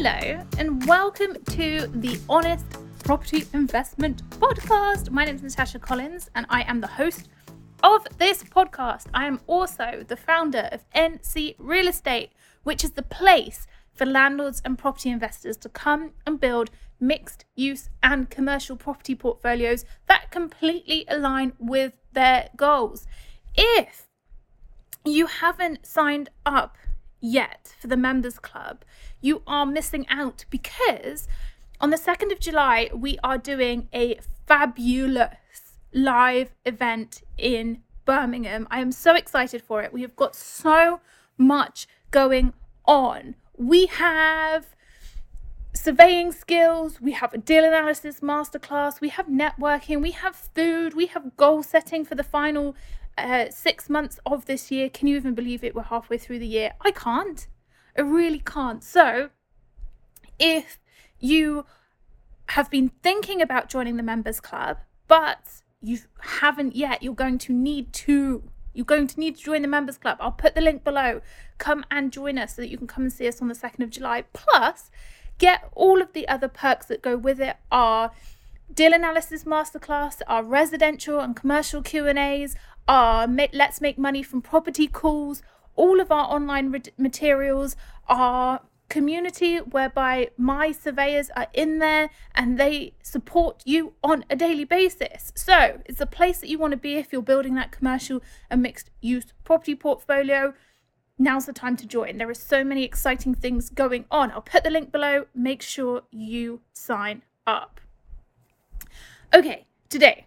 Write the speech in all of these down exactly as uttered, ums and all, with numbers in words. Hello and welcome to the Honest Property Investment Podcast. My name is Natasha Collins and I am the host of this podcast. I am also the founder of N C Real Estate, which is the place for landlords and property investors to come and build mixed use and commercial property portfolios that completely align with their goals. If you haven't signed up yet for the members club, you are missing out, because on the second of July we are doing a fabulous live event in Birmingham. I am so excited for it. We have got so much going on. We have surveying skills, we have a deal analysis masterclass, we have networking, we have food, we have goal setting for the final Uh, six months of this year. Can you even believe it? We're halfway through the year. I can't. I really can't. So if you have been thinking about joining the members club, but you haven't yet, you're going to need to, you're going to need to join the members club. I'll put the link below. Come and join us so that you can come and see us on the second of July. Plus, get all of the other perks that go with it. Are deal analysis masterclass, our residential and commercial Q and A's, our let's make money from property calls, all of our online re- materials, our community whereby my surveyors are in there and they support you on a daily basis. So it's the place that you want to be if you're building that commercial and mixed use property portfolio. Now's the time to join. There are so many exciting things going on. I'll put the link below. Make sure you sign up. Okay, today,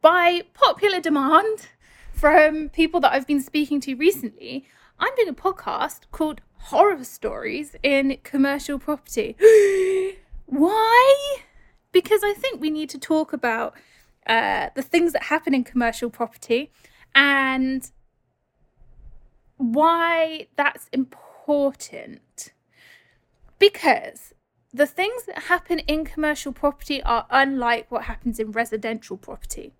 by popular demand from people that I've been speaking to recently, I'm doing a podcast called Horror Stories in Commercial Property. Why? Because I think we need to talk about uh, the things that happen in commercial property and why that's important. Because the things that happen in commercial property are unlike what happens in residential property.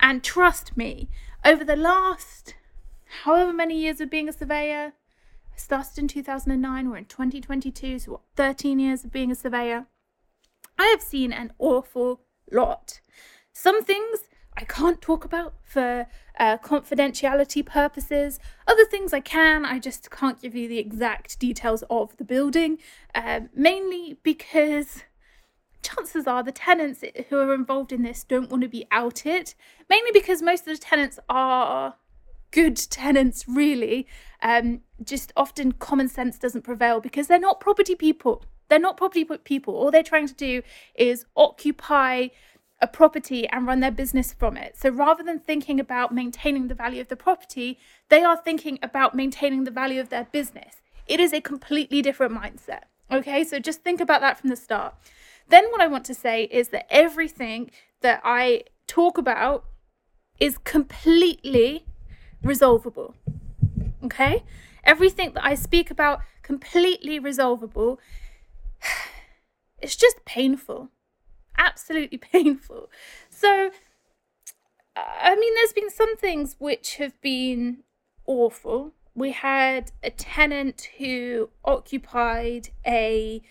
And trust me, over the last however many years of being a surveyor, I started in two thousand nine, we're in twenty twenty-two, so what, thirteen years of being a surveyor, I have seen an awful lot. Some things I can't talk about for uh, confidentiality purposes. Other things I can, I just can't give you the exact details of the building, uh, mainly because chances are the tenants who are involved in this don't want to be outed, mainly because most of the tenants are good tenants, really. Um, just often common sense doesn't prevail because they're not property people. They're not property people. All they're trying to do is occupy a property and run their business from it. So rather than thinking about maintaining the value of the property, they are thinking about maintaining the value of their business. It is a completely different mindset. Okay, so just think about that from the start. Then what I want to say is that everything that I talk about is completely resolvable. Okay, everything that I speak about, completely resolvable. It's just painful. Absolutely painful. So, I mean, there's been some things which have been awful. We had a tenant who occupied a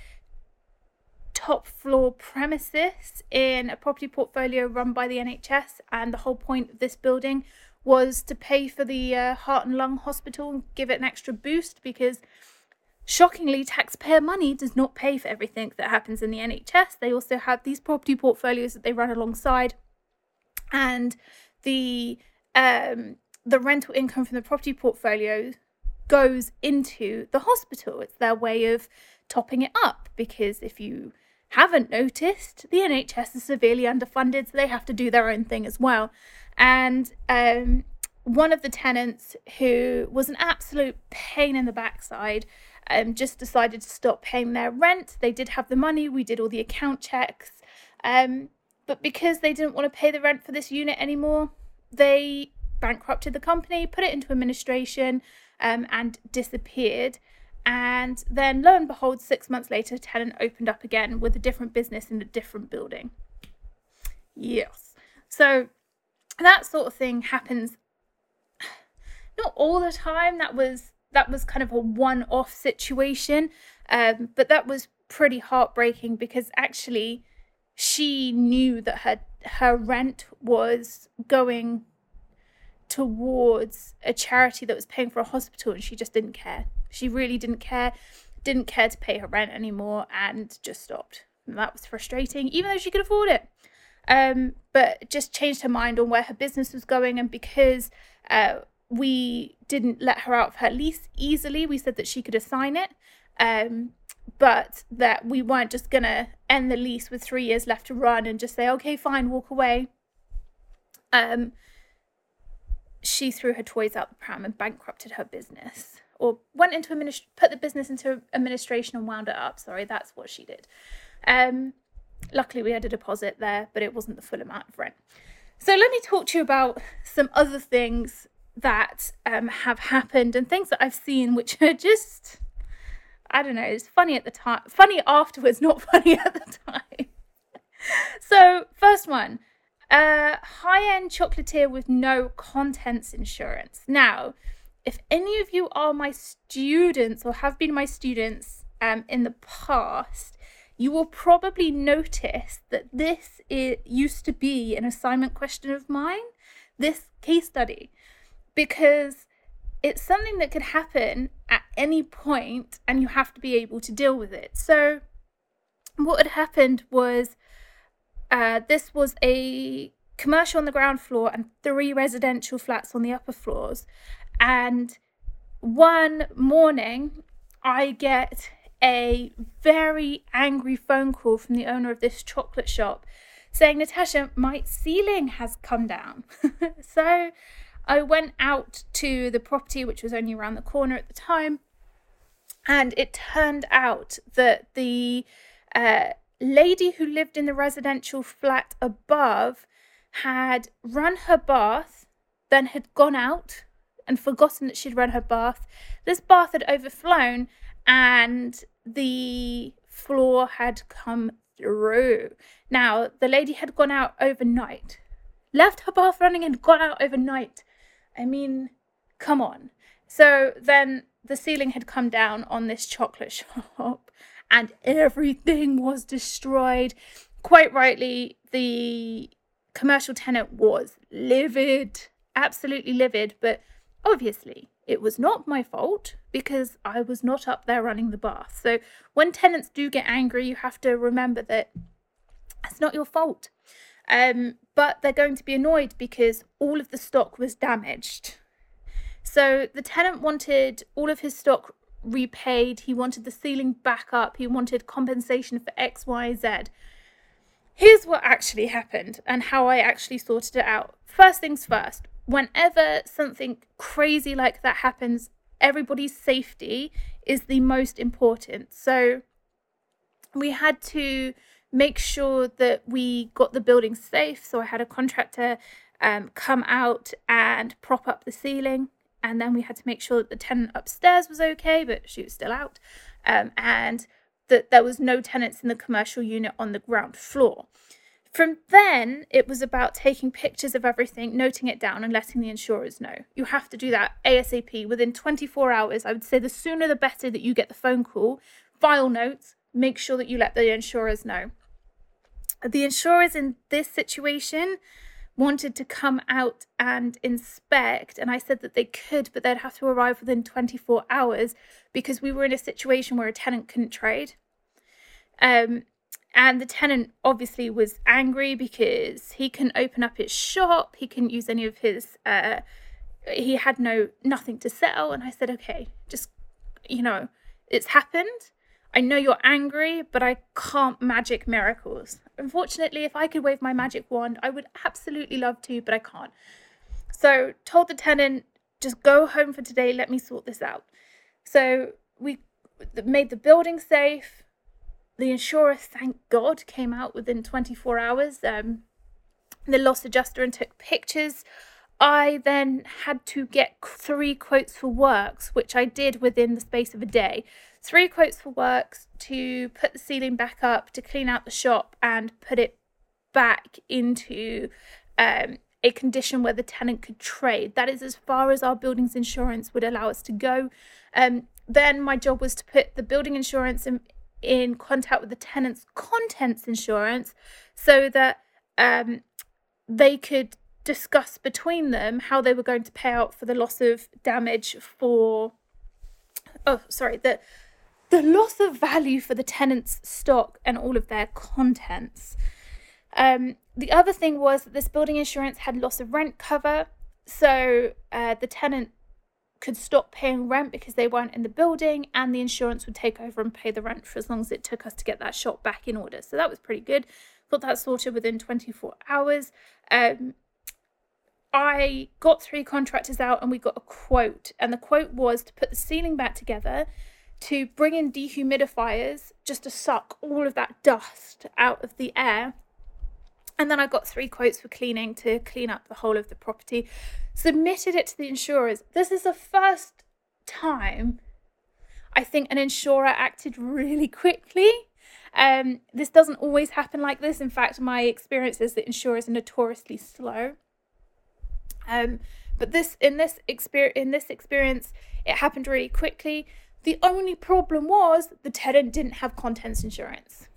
top floor premises in a property portfolio run by the N H S, and the whole point of this building was to pay for the uh, heart and lung hospital and give it an extra boost, because shockingly, taxpayer money does not pay for everything that happens in the N H S. They also have these property portfolios that they run alongside, and the um, the rental income from the property portfolio goes into the hospital. It's their way of topping it up, because if you haven't noticed, the N H S is severely underfunded, so they have to do their own thing as well. And um, one of the tenants, who was an absolute pain in the backside, Um, just decided to stop paying their rent. They did have the money, we did all the account checks, um, but because they didn't want to pay the rent for this unit anymore, they bankrupted the company, put it into administration, um, and disappeared. And then lo and behold, six months later, tenant opened up again with a different business in a different building. Yes. So that sort of thing happens not all the time. That was That was kind of a one-off situation, um, but that was pretty heartbreaking, because actually she knew that her her rent was going towards a charity that was paying for a hospital, and she just didn't care. She really didn't care, didn't care to pay her rent anymore, and just stopped. And that was frustrating, even though she could afford it. Um, but just changed her mind on where her business was going. And because uh, we didn't let her out of her lease easily, we said that she could assign it, um, but that we weren't just going to end the lease with three years left to run and just say, okay, fine, walk away. Um, she threw her toys out the pram and bankrupted her business, or went into administration, put the business into administration and wound it up. Sorry, that's what she did. Um, luckily we had a deposit there, but it wasn't the full amount of rent. So let me talk to you about some other things that um, have happened, and things that I've seen, which are just, I don't know, it's funny at the time, funny afterwards, not funny at the time. So first one, uh, high-end chocolatier with no contents insurance. Now, if any of you are my students or have been my students um, in the past, you will probably notice that this is, used to be an assignment question of mine, this case study, because it's something that could happen at any point and you have to be able to deal with it. So what had happened was uh, this was a commercial on the ground floor and three residential flats on the upper floors. And one morning, I get a very angry phone call from the owner of this chocolate shop saying, Natasha, my ceiling has come down. So I went out to the property, which was only around the corner at the time. And it turned out that the uh, lady who lived in the residential flat above had run her bath, then had gone out and forgotten that she'd run her bath. This bath had overflown and the floor had come through. Now, the lady had gone out overnight, left her bath running and gone out overnight. I mean, come on. So then the ceiling had come down on this chocolate shop and everything was destroyed. Quite rightly, the commercial tenant was livid, absolutely livid, but obviously, it was not my fault because I was not up there running the bath. So when tenants do get angry, you have to remember that it's not your fault. Um, but they're going to be annoyed because all of the stock was damaged. So the tenant wanted all of his stock repaid. He wanted the ceiling back up. He wanted compensation for X, Y, Z. Here's what actually happened and how I actually sorted it out. First things first. Whenever something crazy like that happens, everybody's safety is the most important. So we had to make sure that we got the building safe. So I had a contractor um, come out and prop up the ceiling. And then we had to make sure that the tenant upstairs was okay, but she was still out. Um, and that there was no tenants in the commercial unit on the ground floor. From then, it was about taking pictures of everything, noting it down and letting the insurers know. You have to do that ASAP within twenty-four hours. I would say the sooner the better that you get the phone call. File notes, make sure that you let the insurers know. The insurers in this situation wanted to come out and inspect, and I said that they could, but they'd have to arrive within twenty-four hours because we were in a situation where a tenant couldn't trade. Um. And the tenant obviously was angry because he couldn't open up his shop. He couldn't use any of his, uh, he had no nothing to sell. And I said, okay, just, you know, it's happened. I know you're angry, but I can't magic miracles. Unfortunately, if I could wave my magic wand, I would absolutely love to, but I can't. So told the tenant, just go home for today. Let me sort this out. So we made the building safe. The insurer, thank God, came out within twenty-four hours. Um, the loss adjuster and took pictures. I then had to get three quotes for works, which I did within the space of a day. Three quotes for works to put the ceiling back up, to clean out the shop and put it back into um, a condition where the tenant could trade. That is as far as our building's insurance would allow us to go. Um, then my job was to put the building insurance in in contact with the tenant's contents insurance so that um, they could discuss between them how they were going to pay out for the loss of damage for, oh, sorry, the, the loss of value for the tenant's stock and all of their contents. Um, the other thing was that this building insurance had loss of rent cover, so uh, the tenant could stop paying rent because they weren't in the building, and the insurance would take over and pay the rent for as long as it took us to get that shop back in order. So that was pretty good. Got that sorted within twenty-four hours. Um, I got three contractors out and we got a quote, and the quote was to put the ceiling back together, to bring in dehumidifiers just to suck all of that dust out of the air. And then I got three quotes for cleaning to clean up the whole of the property, submitted it to the insurers. This is the first time I think an insurer acted really quickly. Um, this doesn't always happen like this. In fact, my experience is that insurers are notoriously slow. Um, but this in this experience, in this experience, it happened really quickly. The only problem was the tenant didn't have contents insurance.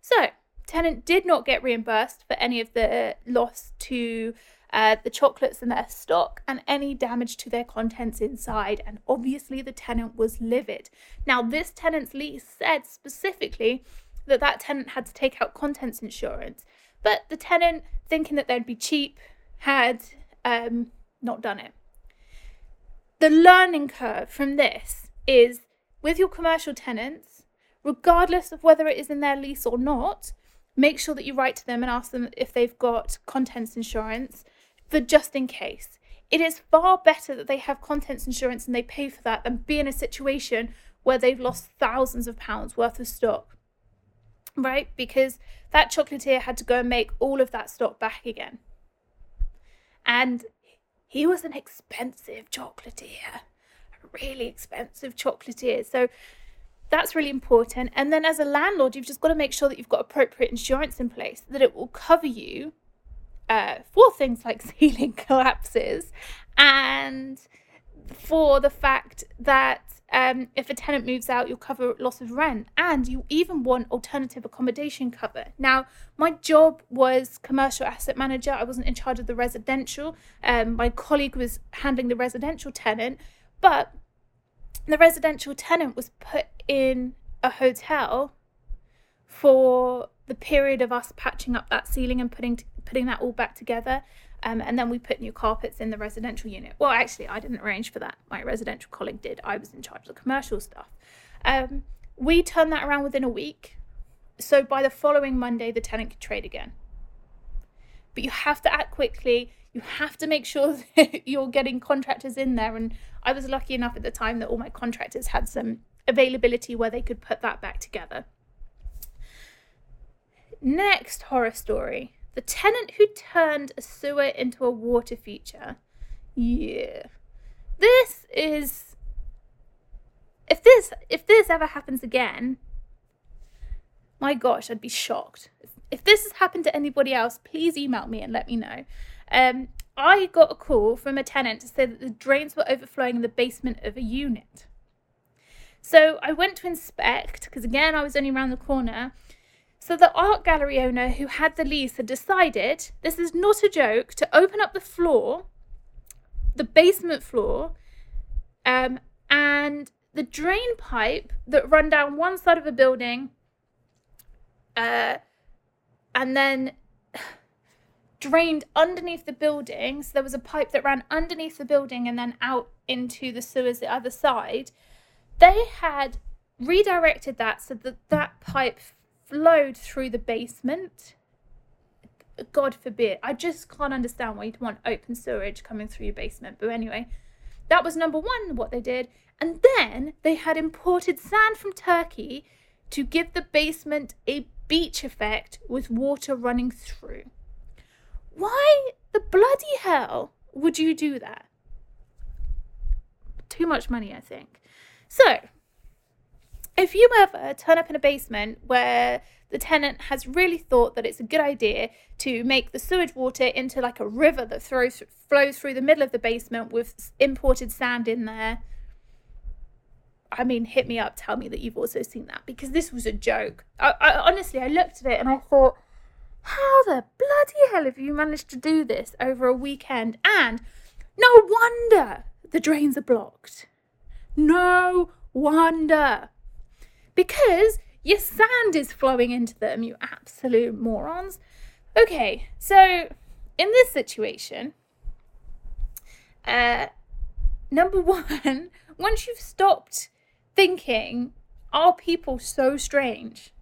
So, tenant did not get reimbursed for any of the loss to uh, the chocolates in their stock and any damage to their contents inside, and obviously the tenant was livid. Now, this tenant's lease said specifically that that tenant had to take out contents insurance, but the tenant, thinking that they'd be cheap, had um, not done it. The learning curve from this is, with your commercial tenants, regardless of whether it is in their lease or not, make sure that you write to them and ask them if they've got contents insurance, for just in case. It is far better that they have contents insurance and they pay for that than be in a situation where they've lost thousands of pounds worth of stock, right? Because that chocolatier had to go and make all of that stock back again. And he was an expensive chocolatier, a really expensive chocolatier. So that's really important. And then as a landlord, you've just got to make sure that you've got appropriate insurance in place, that it will cover you uh, for things like ceiling collapses, and for the fact that um, if a tenant moves out, you'll cover loss of rent, and you even want alternative accommodation cover. Now, my job was commercial asset manager. I wasn't in charge of the residential. Um, my colleague was handling the residential tenant, but the residential tenant was put in a hotel for the period of us patching up that ceiling and putting putting that all back together. Um, and then we put new carpets in the residential unit. Well, actually, I didn't arrange for that. My residential colleague did. I was in charge of the commercial stuff. Um, we turned that around within a week. So by the following Monday, the tenant could trade again. But you have to act quickly. You have to make sure that you're getting contractors in there. And I was lucky enough at the time that all my contractors had some availability where they could put that back together. Next horror story. The tenant who turned a sewer into a water feature. Yeah. This is... If this, if this ever happens again, my gosh, I'd be shocked. If this has happened to anybody else, please email me and let me know. Um, I got a call from a tenant to say that the drains were overflowing in the basement of a unit. So I went to inspect, because again, I was only around the corner. So the art gallery owner who had the lease had decided, this is not a joke, to open up the floor, the basement floor, um, and the drain pipe that run down one side of a building, uh, and then drained underneath the building. So there was a pipe that ran underneath the building and then out into the sewers the other side. They had redirected that so that that pipe flowed through the basement. God forbid. I just can't understand why you'd want open sewerage coming through your basement. But anyway, that was number one, what they did. And then they had imported sand from Turkey to give the basement a beach effect with water running through. Why the bloody hell would you do that? Too much money, I think. So, if you ever turn up in a basement where the tenant has really thought that it's a good idea to make the sewage water into like a river that throws, flows through the middle of the basement with imported sand in there, I mean, hit me up, tell me that you've also seen that, because this was a joke. I, I honestly, I looked at it and I thought, how the bloody hell have you managed to do this over a weekend? And no wonder the drains are blocked. No wonder. Because your sand is flowing into them, you absolute morons. Okay, so in this situation, uh, number one, once you've stopped thinking, are people so strange?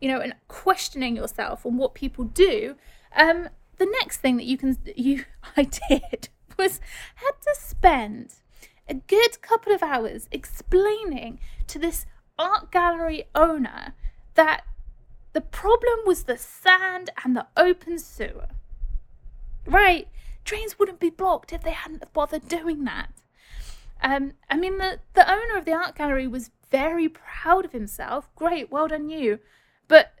You know, and questioning yourself on what people do. Um, the next thing that you can, you I did was had to spend a good couple of hours explaining to this art gallery owner that the problem was the sand and the open sewer. Right? Drains wouldn't be blocked if they hadn't have bothered doing that. Um, I mean, the, the owner of the art gallery was very proud of himself. Great, well done you. But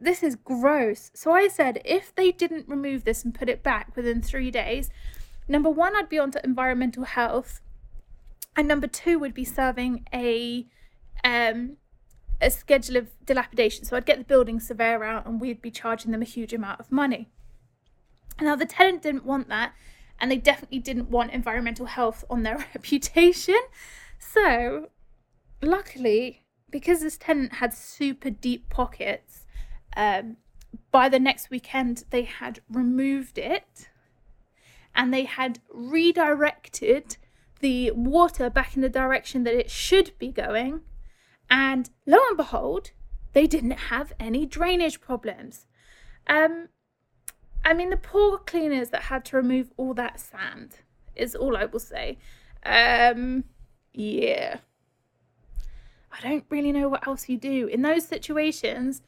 this is gross. So I said, if they didn't remove this and put it back within three days, number one, I'd be on to environmental health. And number two would be serving a... Um, a schedule of dilapidation. So I'd get the building surveyor out and we'd be charging them a huge amount of money. Now the tenant didn't want that, and they definitely didn't want environmental health on their reputation. So luckily, because this tenant had super deep pockets, um, by the next weekend they had removed it and they had redirected the water back in the direction that it should be going. And lo and behold, they didn't have any drainage problems. Um, I mean, the poor cleaners that had to remove all that sand is all I will say. Um, yeah. I don't really know what else you do. In those situations,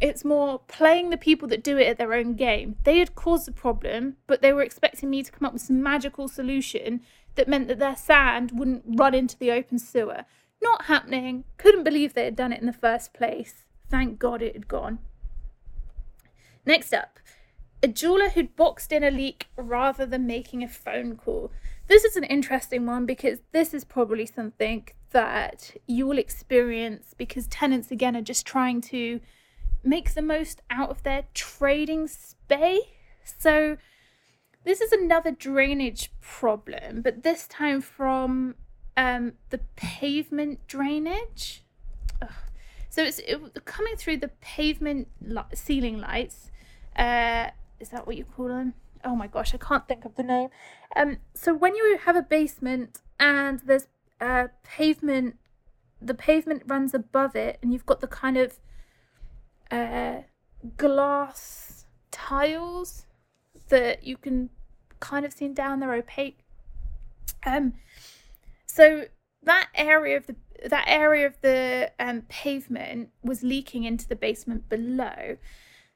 it's more playing the people that do it at their own game. They had caused the problem, but they were expecting me to come up with some magical solution that meant that their sand wouldn't run into the open sewer. Not happening. Couldn't believe they had done it in the first place. Thank God it had gone. Next up, a jeweller who'd boxed in a leak rather than making a phone call. This is an interesting one because this is probably something that you will experience because tenants, again, are just trying to make the most out of their trading space. So this is another drainage problem, but this time from Um, the pavement drainage. Ugh. So it's it, coming through the pavement li- ceiling lights. Uh, is that what you call them? Oh my gosh, I can't think of the name. Um, so when you have a basement and there's uh, pavement, the pavement runs above it and you've got the kind of uh, glass tiles that you can kind of see down, they're opaque. Um, So that area of the that area of the um, pavement was leaking into the basement below.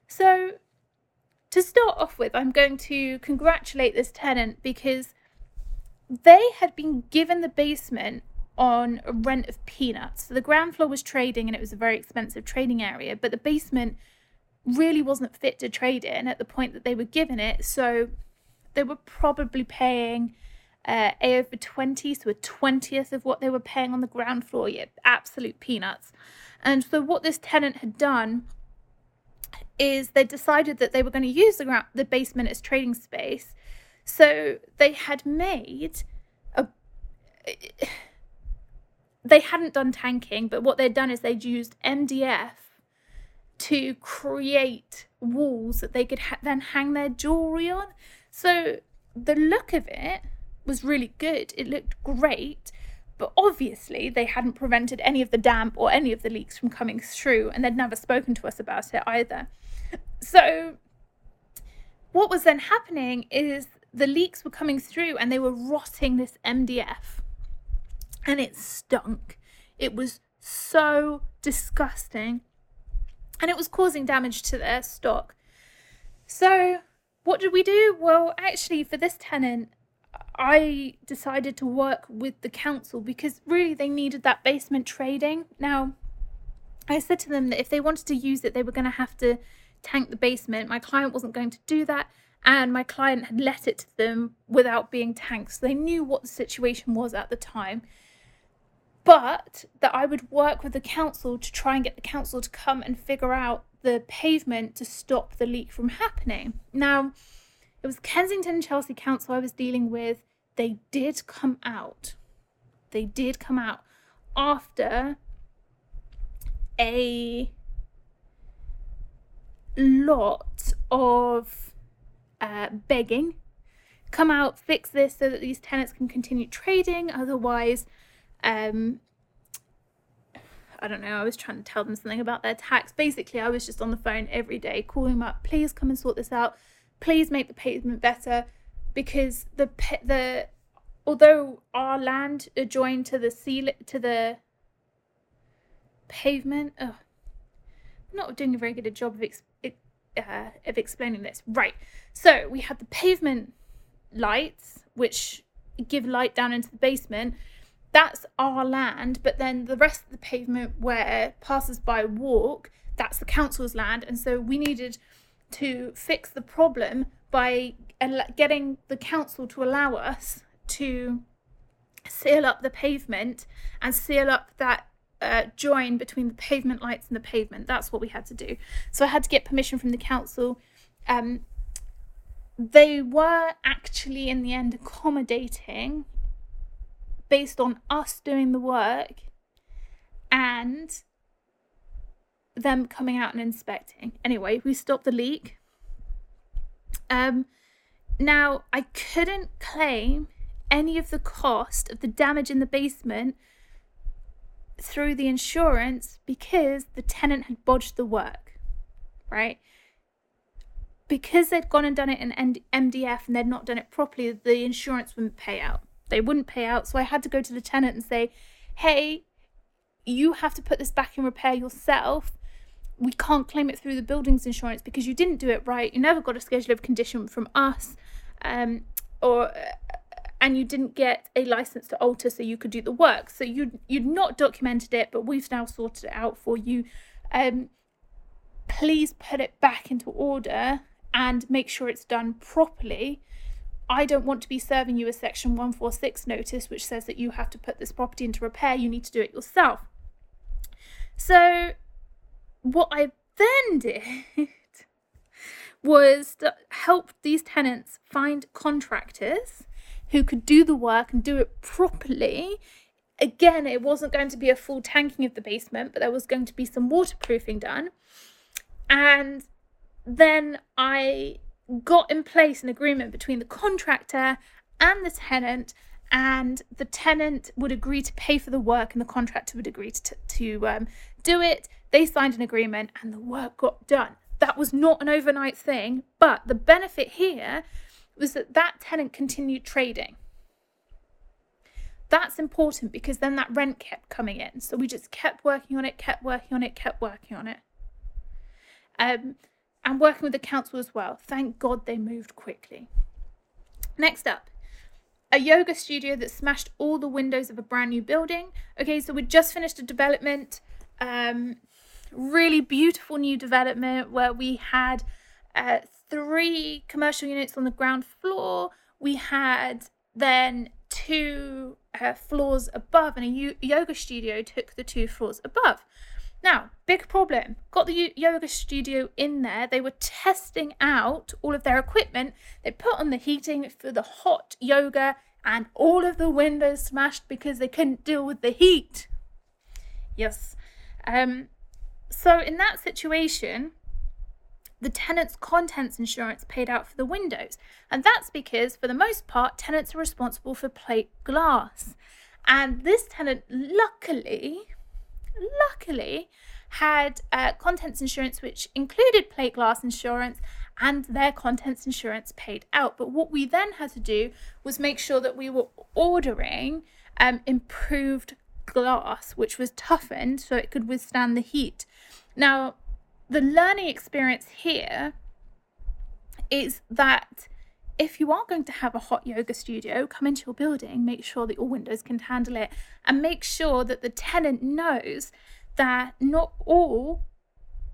So to start off with, I'm going to congratulate this tenant because they had been given the basement on a rent of peanuts. So the ground floor was trading and it was a very expensive trading area, but the basement really wasn't fit to trade in at the point that they were given it. So they were probably paying Uh, a over twenty, so a twentieth of what they were paying on the ground floor. Yeah, absolute peanuts. And so what this tenant had done is they decided that they were going to use the ground, the basement as trading space. So they had made a. They hadn't done tanking, but what they'd done is they'd used M D F to create walls that they could ha- then hang their jewelry on. So the look of it was really good. It looked great, but obviously they hadn't prevented any of the damp or any of the leaks from coming through, and they'd never spoken to us about it either. So what was then happening is the leaks were coming through and they were rotting this M D F, and it stunk. It was so disgusting, and it was causing damage to their stock. So what did we do? Well, actually, for this tenant, I decided to work with the council because really they needed that basement trading. Now, I said to them that if they wanted to use it, they were going to have to tank the basement. My client wasn't going to do that, and my client had let it to them without being tanked. So they knew what the situation was at the time. but that I would work with the council to try and get the council to come and figure out the pavement to stop the leak from happening. Now, it was Kensington and Chelsea Council I was dealing with. They did come out. They did come out after a lot of uh, begging. Come out, fix this so that these tenants can continue trading. Otherwise, um, I don't know, I was trying to tell them something about their tax. Basically, I was just on the phone every day calling them up, please come and sort this out. Please make the pavement better, because the the although our land adjoined to the seal to the pavement. Oh, I'm not doing a very good job of ex, uh, of explaining this. Right. So we had the pavement lights, which give light down into the basement. That's our land, but then the rest of the pavement where passers-by walk, that's the council's land. And so we needed to fix the problem by getting the council to allow us to seal up the pavement and seal up that uh, join between the pavement lights and the pavement. That's what we had to do. So I had to get permission from the council. Um, they were actually in the end accommodating based on us doing the work and them coming out and inspecting. Anyway, we stopped the leak. Um, now, I couldn't claim any of the cost of the damage in the basement through the insurance because the tenant had bodged the work, right? Because they'd gone and done it in M D F and they'd not done it properly, the insurance wouldn't pay out. They wouldn't pay out, so I had to go to the tenant and say, hey, you have to put this back in repair yourself. We can't claim it through the building's insurance because you didn't do it right. You never got a schedule of condition from us, um, or and you didn't get a license to alter so you could do the work. So you you'd not documented it, but we've now sorted it out for you. Um, please put it back into order and make sure it's done properly. I don't want to be serving you a section one forty-six notice, which says that you have to put this property into repair. You need to do it yourself. So what I then did was to help these tenants find contractors who could do the work and do it properly. Again, it wasn't going to be a full tanking of the basement, but there was going to be some waterproofing done. And then I got in place an agreement between the contractor and the tenant, and the tenant would agree to pay for the work and the contractor would agree to, to um, do it. They signed an agreement and the work got done. That was not an overnight thing, but the benefit here was that that tenant continued trading. That's important because then that rent kept coming in. So we just kept working on it, kept working on it, kept working on it. Um, and working with the council as well. Thank God they moved quickly. Next up, a yoga studio that smashed all the windows of a brand new building. Okay, so we just finished a development, um, really beautiful new development where we had uh, three commercial units on the ground floor. We had then two uh, floors above, and a u- yoga studio took the two floors above. Now, big problem. Got the yoga studio in there. They were testing out all of their equipment. They put on the heating for the hot yoga and all of the windows smashed because they couldn't deal with the heat. Yes. Um, so in that situation, the tenant's contents insurance paid out for the windows. And that's because, for the most part, tenants are responsible for plate glass. And this tenant, luckily... luckily had uh, contents insurance, which included plate glass insurance, and their contents insurance paid out. But what we then had to do was make sure that we were ordering um, improved glass, which was toughened so it could withstand the heat. Now, the learning experience here is that if you are going to have a hot yoga studio, come into your building, make sure that your windows can handle it, and make sure that the tenant knows that not all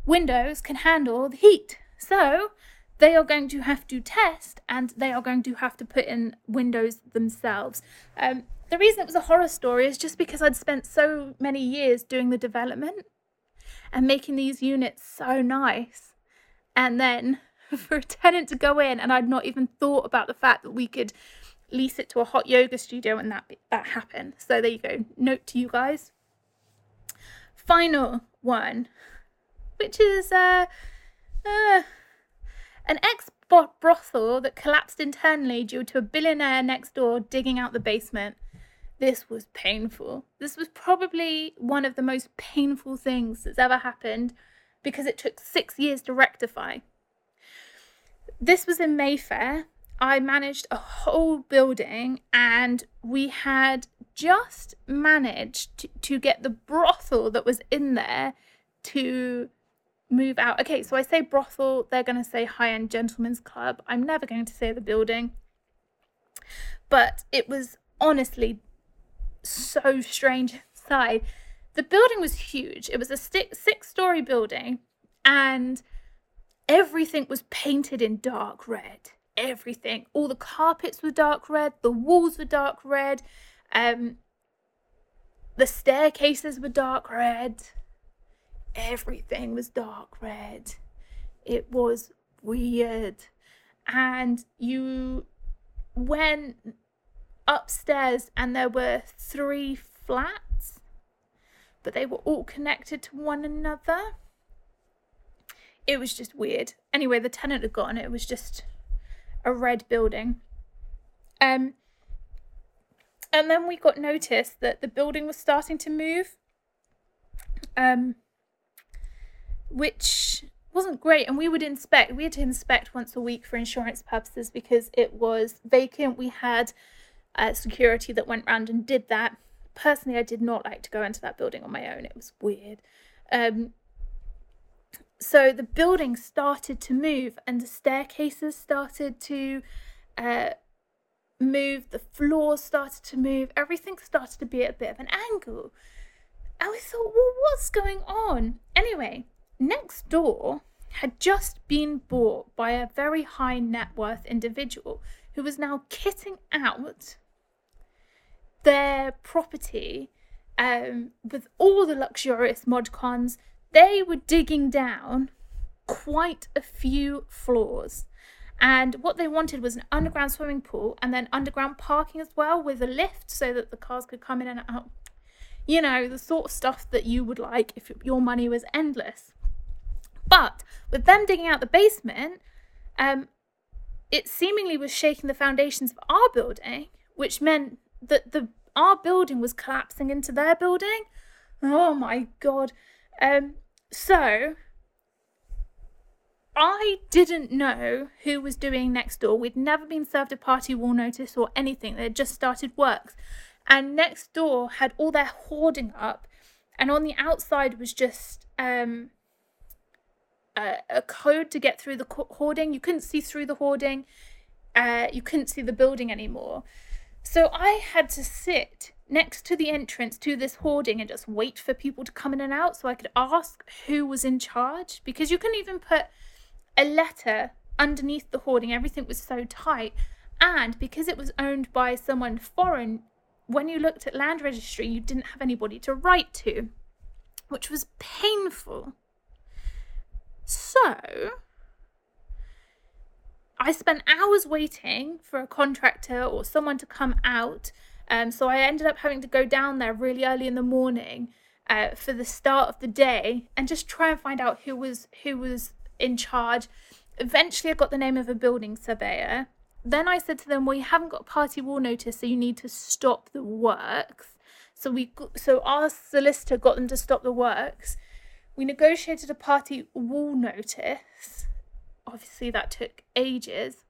windows can handle the heat. So they are going to have to test and they are going to have to put in windows themselves. Um, The reason it was a horror story is just because I'd spent so many years doing the development and making these units so nice. And then for a tenant to go in, and I'd not even thought about the fact that we could lease it to a hot yoga studio, and that that happened. So there you go. Note to you guys. Final one, which is uh, uh, an ex brothel that collapsed internally due to a billionaire next door digging out the basement. This was painful. This was probably one of the most painful things that's ever happened, because it took six years to rectify. This was in Mayfair. I managed a whole building, and we had just managed to, to get the brothel that was in there to move out. Okay, so I say brothel, they're going to say high-end gentlemen's club. I'm never going to say the building. But it was honestly so strange inside. The building was huge. It was a six-story building, and everything was painted in dark red. Everything. All the carpets were dark red, the walls were dark red, um, the staircases were dark red. Everything was dark red. It was weird. And you went upstairs and there were three flats, but they were all connected to one another. It was just weird. Anyway, the tenant had gotten it. It was just a red building. Um, and then we got notice that the building was starting to move, um, which wasn't great. And we would inspect. We had to inspect once a week for insurance purposes because it was vacant. We had uh, security that went round and did that. Personally, I did not like to go into that building on my own. It was weird. Um, So the building started to move, and the staircases started to uh, move, the floors started to move, everything started to be at a bit of an angle. And we thought, well, what's going on? Anyway, next door had just been bought by a very high net worth individual who was now kitting out their property um, with all the luxurious mod cons. They were digging down quite a few floors, and what they wanted was an underground swimming pool and then underground parking as well, with a lift so that the cars could come in and out. You know, the sort of stuff that you would like if your money was endless. But with them digging out the basement, um, it seemingly was shaking the foundations of our building, which meant that the our building was collapsing into their building. Oh my God. Um, so I didn't know who was doing next door. We'd never been served a party wall notice or anything. They'd just started works, and next door had all their hoarding up, and on the outside was just um, a, a code to get through the hoarding. You couldn't see through the hoarding. Uh, you couldn't see the building anymore. So I had to sit next to the entrance to this hoarding and just wait for people to come in and out so I could ask who was in charge, because you couldn't even put a letter underneath the hoarding. Everything was so tight. And because it was owned by someone foreign, when you looked at land registry, you didn't have anybody to write to, which was painful. So I spent hours waiting for a contractor or someone to come out. Um, so I ended up having to go down there really early in the morning uh, for the start of the day and just try and find out who was who was in charge. Eventually, I got the name of a building surveyor. Then I said to them, well, you haven't got party wall notice, so you need to stop the works. So we, so our solicitor got them to stop the works. We negotiated a party wall notice. Obviously, that took ages.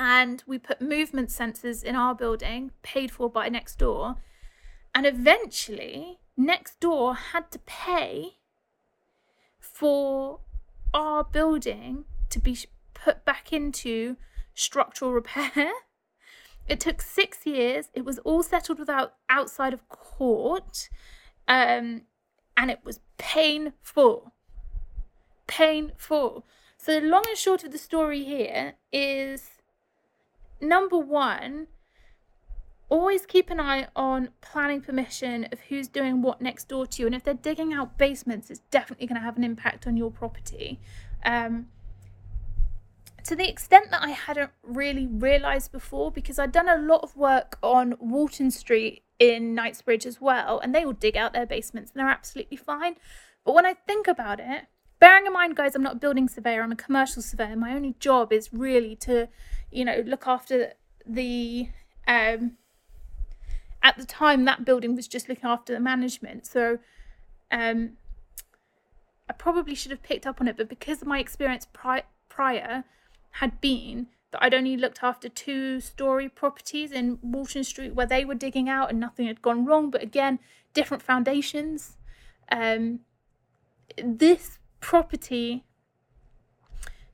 And we put movement sensors in our building, paid for by next door. And eventually, next door had to pay for our building to be put back into structural repair. It took six years. It was all settled without outside of court. Um, and it was painful. Painful. So the long and short of the story here is, number one, Always keep an eye on planning permission of who's doing what next door to you. And if they're digging out basements, it's definitely going to have an impact on your property. Um, to the extent that I hadn't really realised before, because I'd done a lot of work on Walton Street in Knightsbridge as well, and they all dig out their basements and they're absolutely fine. But when I think about it, bearing in mind, guys, I'm not a building surveyor, I'm a commercial surveyor. My only job is really to, you know, look after the... Um, At the time, that building was just looking after the management, so um, I probably should have picked up on it. But because my experience pri- prior had been that I'd only looked after two-storey properties in Walton Street where they were digging out and nothing had gone wrong, but again, different foundations. Um, this property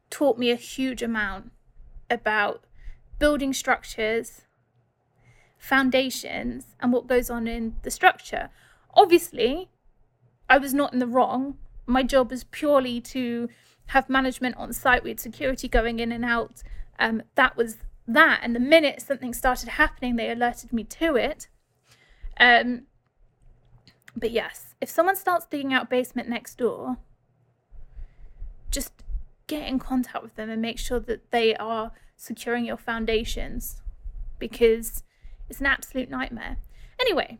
taught me a huge amount about building structures, foundations, and what goes on in the structure. Obviously, I was not in the wrong. My job was purely to have management on site. We had security going in and out. Um, that was that. And the minute something started happening, they alerted me to it. Um, but yes, if someone starts digging out a basement next door, just get in contact with them and make sure that they are securing your foundations, because it's an absolute nightmare. Anyway,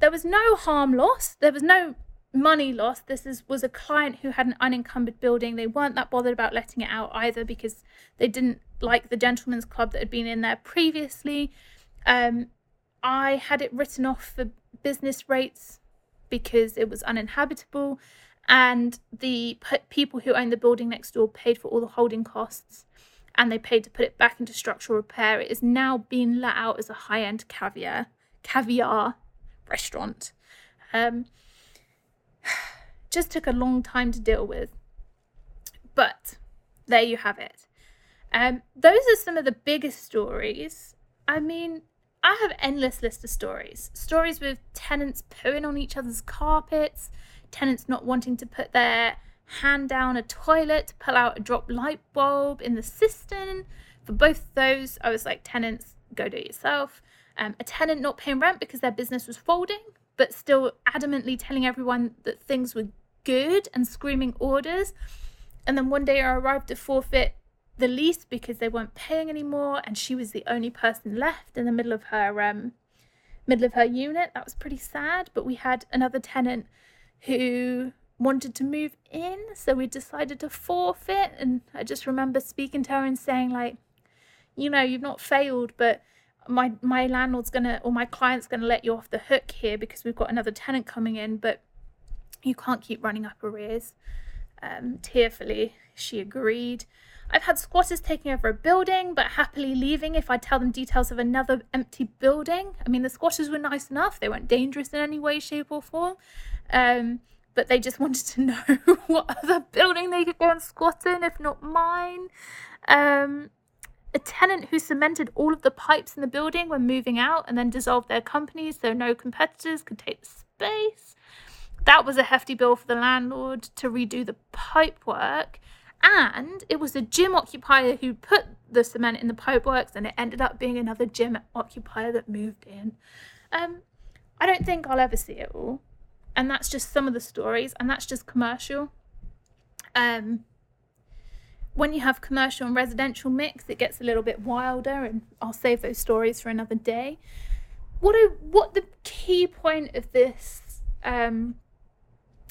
there was no harm lost. There was no money lost. This is, was a client who had an unencumbered building. They weren't that bothered about letting it out either, because they didn't like the gentleman's club that had been in there previously. Um, I had it written off for business rates because it was uninhabitable, and the p- people who owned the building next door paid for all the holding costs, and they paid to put it back into structural repair. It is now being let out as a high-end caviar caviar restaurant. Um, just took a long time to deal with. But there you have it. Um, those are some of the biggest stories. I mean, I have an endless list of stories. Stories with tenants pooing on each other's carpets, tenants not wanting to put their hand down a toilet to pull out a drop light bulb in the cistern. For both of those, I was like, tenants, go do it yourself. Um, a tenant not paying rent because their business was folding, but still adamantly telling everyone that things were good and screaming orders. And then one day I arrived to forfeit the lease because they weren't paying anymore, and she was the only person left in the middle of her um, middle of her unit. That was pretty sad. But we had another tenant who wanted to move in, so we decided to forfeit. And I just remember speaking to her and saying, like, you know, you've not failed, but my my landlord's gonna, or my client's gonna let you off the hook here because we've got another tenant coming in, but you can't keep running up arrears. Um, tearfully, she agreed. I've had squatters taking over a building but happily leaving if I tell them details of another empty building. I mean, the squatters were nice enough, they weren't dangerous in any way, shape or form. Um, But they just wanted to know what other building they could go and squat in, if not mine. Um, a tenant who cemented all of the pipes in the building when moving out and then dissolved their company so no competitors could take the space. That was a hefty bill for the landlord to redo the pipe work. And it was a gym occupier who put the cement in the pipeworks, and it ended up being another gym occupier that moved in. Um, I don't think I'll ever see it all. And that's just some of the stories, and that's just commercial. Um, when you have commercial and residential mix, it gets a little bit wilder, and I'll save those stories for another day. What I, what the key point of this um,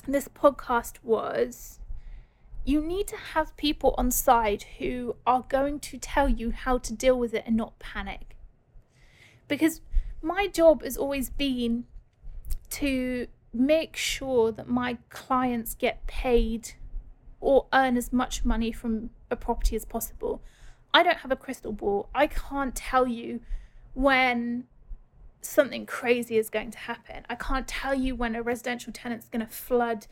this podcast was, you need to have people on side who are going to tell you how to deal with it and not panic. Because my job has always been to make sure that my clients get paid or earn as much money from a property as possible. I don't have a crystal ball. I can't tell you when something crazy is going to happen. I can't tell you when a residential tenant's going to flood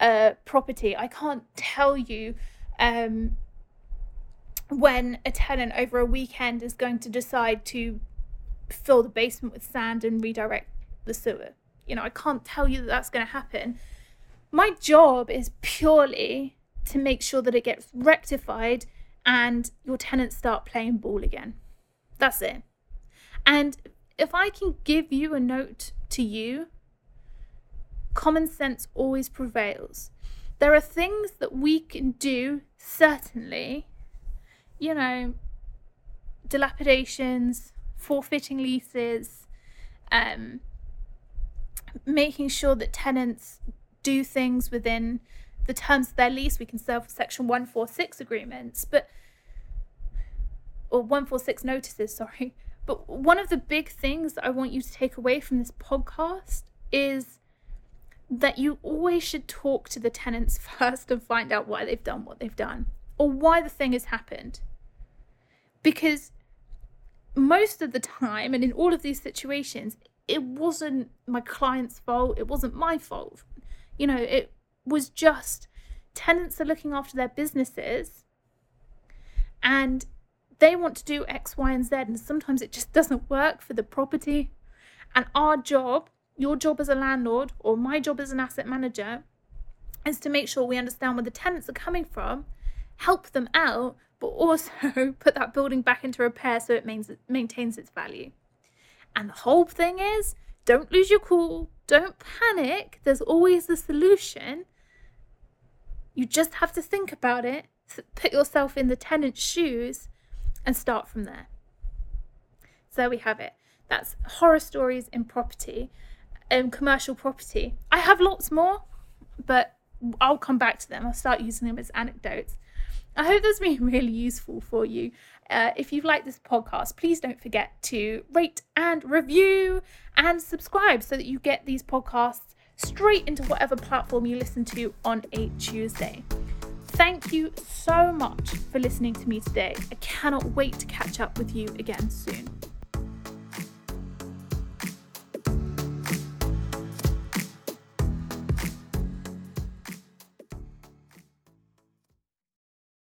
a property. I can't tell you um, when a tenant over a weekend is going to decide to fill the basement with sand and redirect the sewer. You know, I can't tell you that that's going to happen. My job is purely to make sure that it gets rectified and your tenants start playing ball again. That's it. And if I can give you a note to you, common sense always prevails. There are things that we can do, certainly, you know, dilapidations, forfeiting leases, um, making sure that tenants do things within the terms of their lease. We can serve section one forty-six agreements, but or one forty-six notices, sorry. But one of the big things that I want you to take away from this podcast is that you always should talk to the tenants first and find out why they've done what they've done or why the thing has happened. Because most of the time, and in all of these situations, it wasn't my client's fault, it wasn't my fault. You know, it was just tenants are looking after their businesses and they want to do X, Y, and Z, and sometimes it just doesn't work for the property. And our job, your job as a landlord or my job as an asset manager, is to make sure we understand where the tenants are coming from, help them out, but also put that building back into repair so it maintains its value. And the whole thing is, don't lose your cool, don't panic, there's always a solution. You just have to think about it, put yourself in the tenant's shoes and start from there. So there we have it. That's horror stories in property, um, commercial property. I have lots more, but I'll come back to them. I'll start using them as anecdotes. I hope that's been really useful for you. Uh, if you've liked this podcast, please don't forget to rate and review and subscribe so that you get these podcasts straight into whatever platform you listen to on a Tuesday. Thank you so much for listening to me today. I cannot wait to catch up with you again soon.